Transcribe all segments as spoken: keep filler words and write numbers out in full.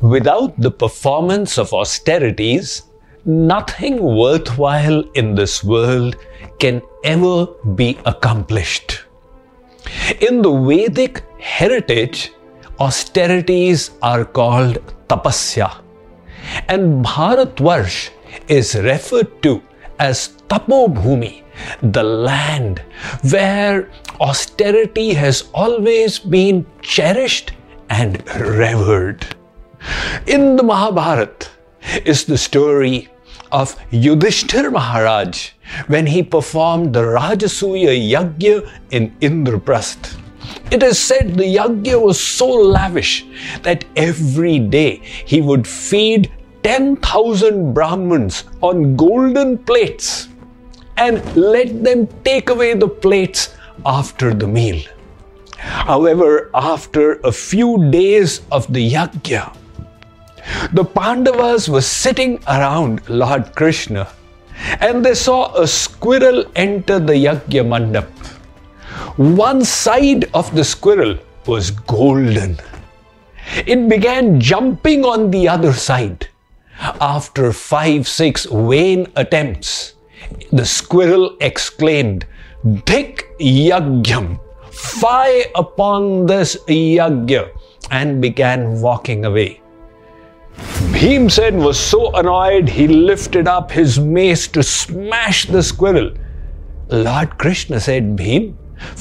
Without the performance of austerities, nothing worthwhile in this world can ever be accomplished. In the Vedic heritage, austerities are called tapasya, and Bharatvarsh is referred to as Tapobhumi, the land where austerity has always been cherished and revered. In the Mahabharata is the story of Yudhishthir Maharaj when he performed the Rajasuya Yajna in Indraprasth. It is said the Yajna was so lavish that every day he would feed ten thousand Brahmins on golden plates and let them take away the plates after the meal. However, after a few days of the Yajna, the Pandavas were sitting around Lord Krishna and they saw a squirrel enter the Yajna mandap. One side of the squirrel was golden. It began jumping on the other side. After five, six vain attempts, the squirrel exclaimed, "Dhik Yajñam, fie upon this Yajna," and began walking away. Bheem said was so annoyed he lifted up his mace to smash the squirrel. Lord Krishna said, "Bheem,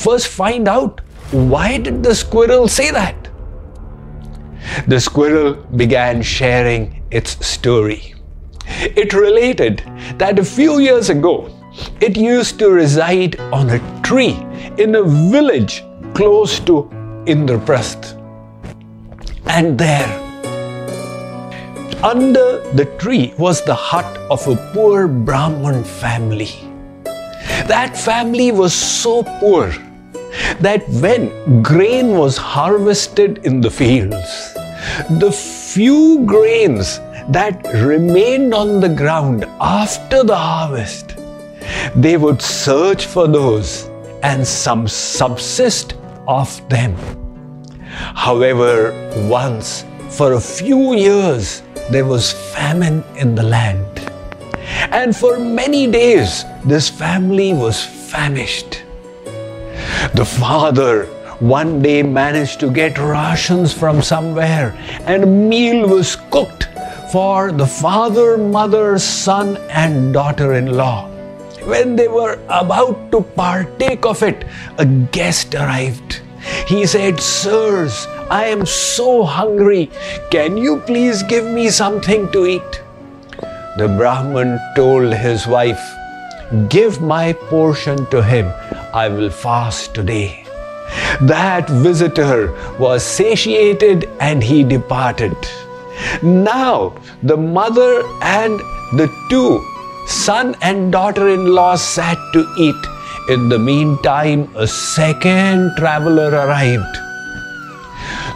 first find out why did the squirrel say that." The squirrel began sharing its story. It related that a few years ago, it used to reside on a tree in a village close to Indraprasth. And there, under the tree was the hut of a poor Brahman family. That family was so poor that when grain was harvested in the fields, the few grains that remained on the ground after the harvest, they would search for those and some subsist off them. However, once for a few years, there was famine in the land, and for many days this family was famished. The father one day managed to get rations from somewhere, and a meal was cooked for the father, mother, son and daughter-in-law. When they were about to partake of it, a guest arrived. He said, "Sirs, I am so hungry. Can you please give me something to eat?" The Brahman told his wife, "Give my portion to him. I will fast today." That visitor was satiated and he departed. Now the mother and the two son and daughter-in-law sat to eat. In the meantime, a second traveler arrived.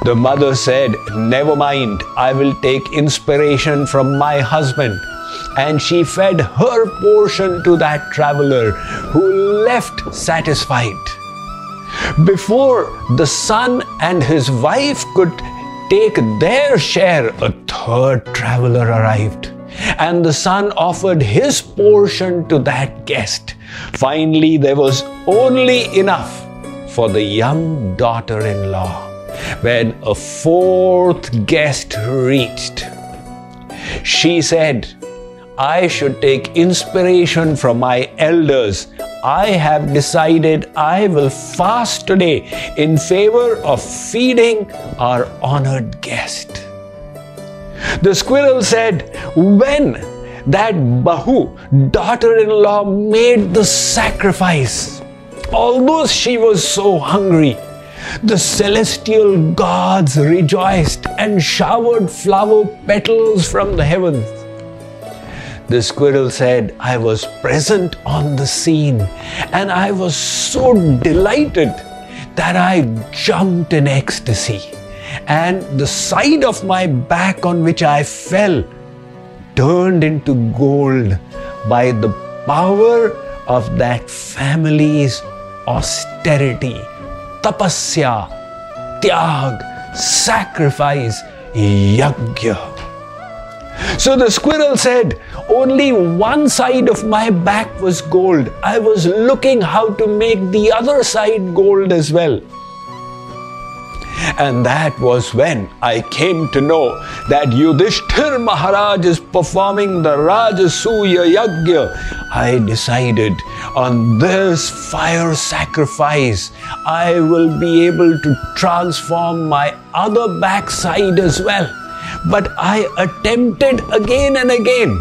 The mother said, "Never mind, I will take inspiration from my husband." And she fed her portion to that traveler, who left satisfied. Before the son and his wife could take their share, a third traveler arrived. And the son offered his portion to that guest. Finally, there was only enough for the young daughter-in-law when a fourth guest reached. She said, "I should take inspiration from my elders. I have decided I will fast today in favor of feeding our honored guest." The squirrel said, when that Bahu, daughter-in-law, made the sacrifice, although she was so hungry, the celestial gods rejoiced and showered flower petals from the heavens. The squirrel said, "I was present on the scene and I was so delighted that I jumped in ecstasy, and the side of my back on which I fell turned into gold by the power of that family's austerity, tapasya, tyag, sacrifice, yajna. So the squirrel said, only one side of my back was gold. I was looking how to make the other side gold as well. And that was when I came to know that Yudhishthir Maharaj is performing the Rajasuya Yajna. I decided on this fire sacrifice, I will be able to transform my other backside as well. But I attempted again and again.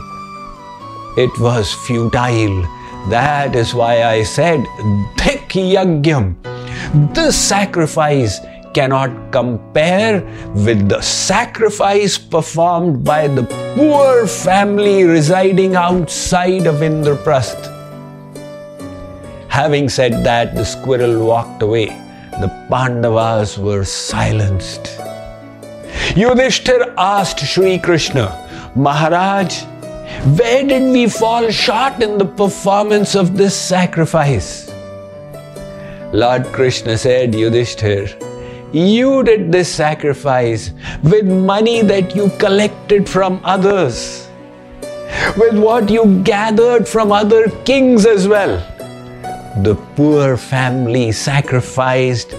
It was futile. That is why I said, Dhik Yajñam. This sacrifice cannot compare with the sacrifice performed by the poor family residing outside of Indraprasth. Having said that, the squirrel walked away. The Pandavas were silenced. Yudhishthir asked Shri Krishna, Maharaj, where did we fall short in the performance of this sacrifice? Lord Krishna said, Yudhishthir, you did this sacrifice with money that you collected from others, with what you gathered from other kings as well. The poor family sacrificed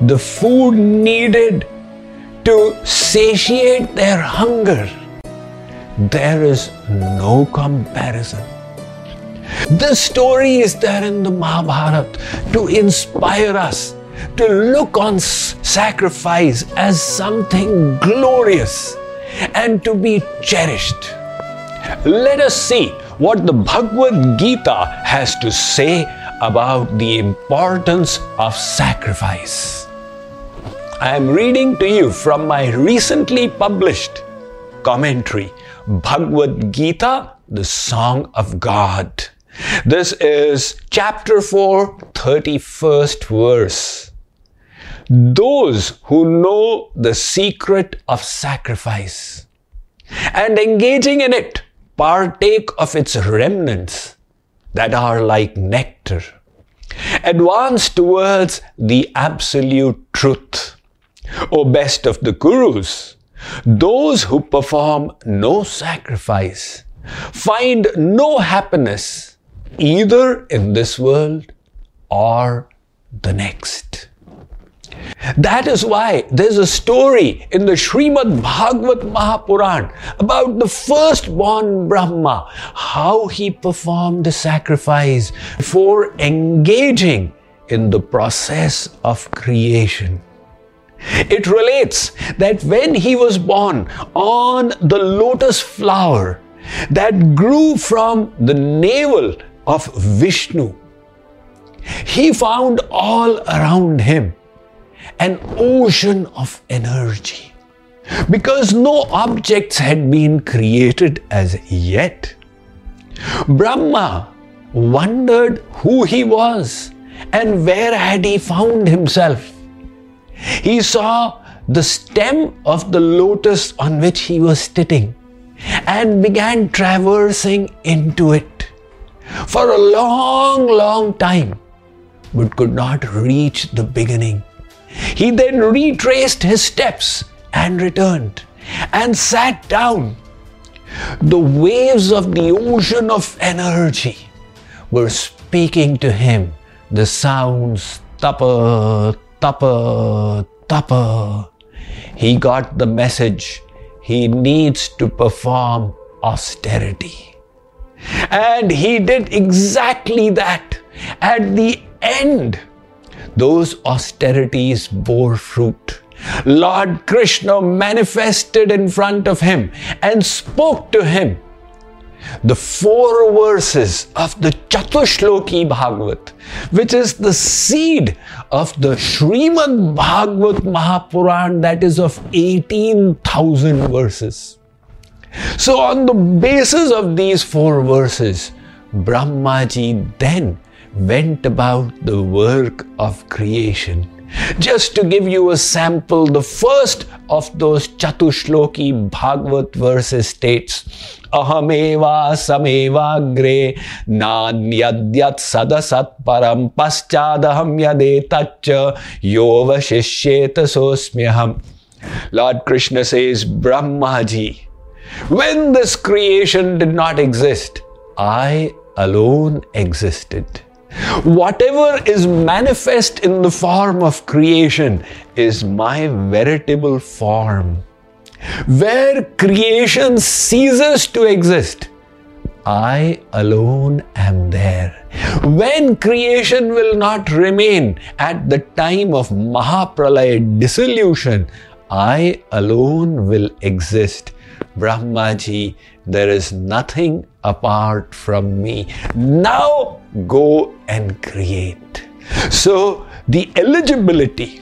the food needed to satiate their hunger. There is no comparison. This story is there in the Mahabharata to inspire us to look on sacrifice as something glorious and to be cherished. Let us see what the Bhagavad Gita has to say about the importance of sacrifice. I am reading to you from my recently published commentary, Bhagavad Gita, the Song of God. This is chapter four, thirty-first verse. Those who know the secret of sacrifice and engaging in it partake of its remnants that are like nectar, advance towards the absolute truth. O best of the Kurus, those who perform no sacrifice find no happiness either in this world or the next. That is why there's a story in the Srimad Bhagavata Mahapurana about the firstborn Brahma, how he performed a sacrifice before engaging in the process of creation. It relates that when he was born on the lotus flower that grew from the navel of Vishnu, he found all around him an ocean of energy. Because no objects had been created as yet, Brahma wondered who he was and where had he found himself. He saw the stem of the lotus on which he was sitting and began traversing into it for a long, long time, but could not reach the beginning. He then retraced his steps and returned and sat down. The waves of the ocean of energy were speaking to him, the sounds tapa, tapa, tapa. He got the message he needs to perform austerity. And he did exactly that. At the end, those austerities bore fruit. Lord Krishna manifested in front of him and spoke to him. The four verses of the Chatushloki Bhagavat, which is the seed of the Srimad Bhagavat Mahapurana that is of eighteen thousand verses. So on the basis of these four verses, Brahmaji then went about the work of creation. Just to give you a sample, the first of those Chatushloki Bhagavat verses states, Ahameva samevagre nanyadyat sadasat param paschadaham yadetatcha yova shisheta sosmyaham. Lord Krishna says, Brahmaji, when this creation did not exist, I alone existed. Whatever is manifest in the form of creation is my veritable form. Where creation ceases to exist, I alone am there. When creation will not remain at the time of Mahapralaya dissolution, I alone will exist. Brahmaji, there is nothing apart from me. Now go and create. So the eligibility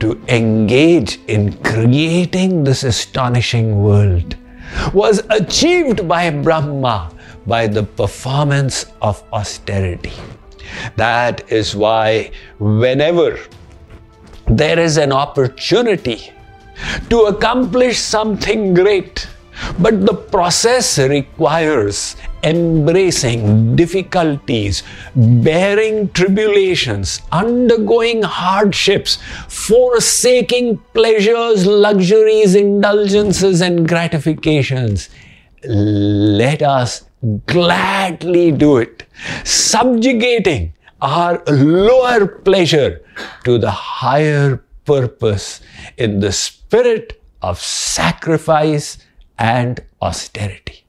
to engage in creating this astonishing world was achieved by Brahma by the performance of austerity. That is why whenever there is an opportunity to accomplish something great, but the process requires embracing difficulties, bearing tribulations, undergoing hardships, forsaking pleasures, luxuries, indulgences, and gratifications, let us gladly do it, subjugating our lower pleasure to the higher purpose in the spirit of sacrifice and austerity.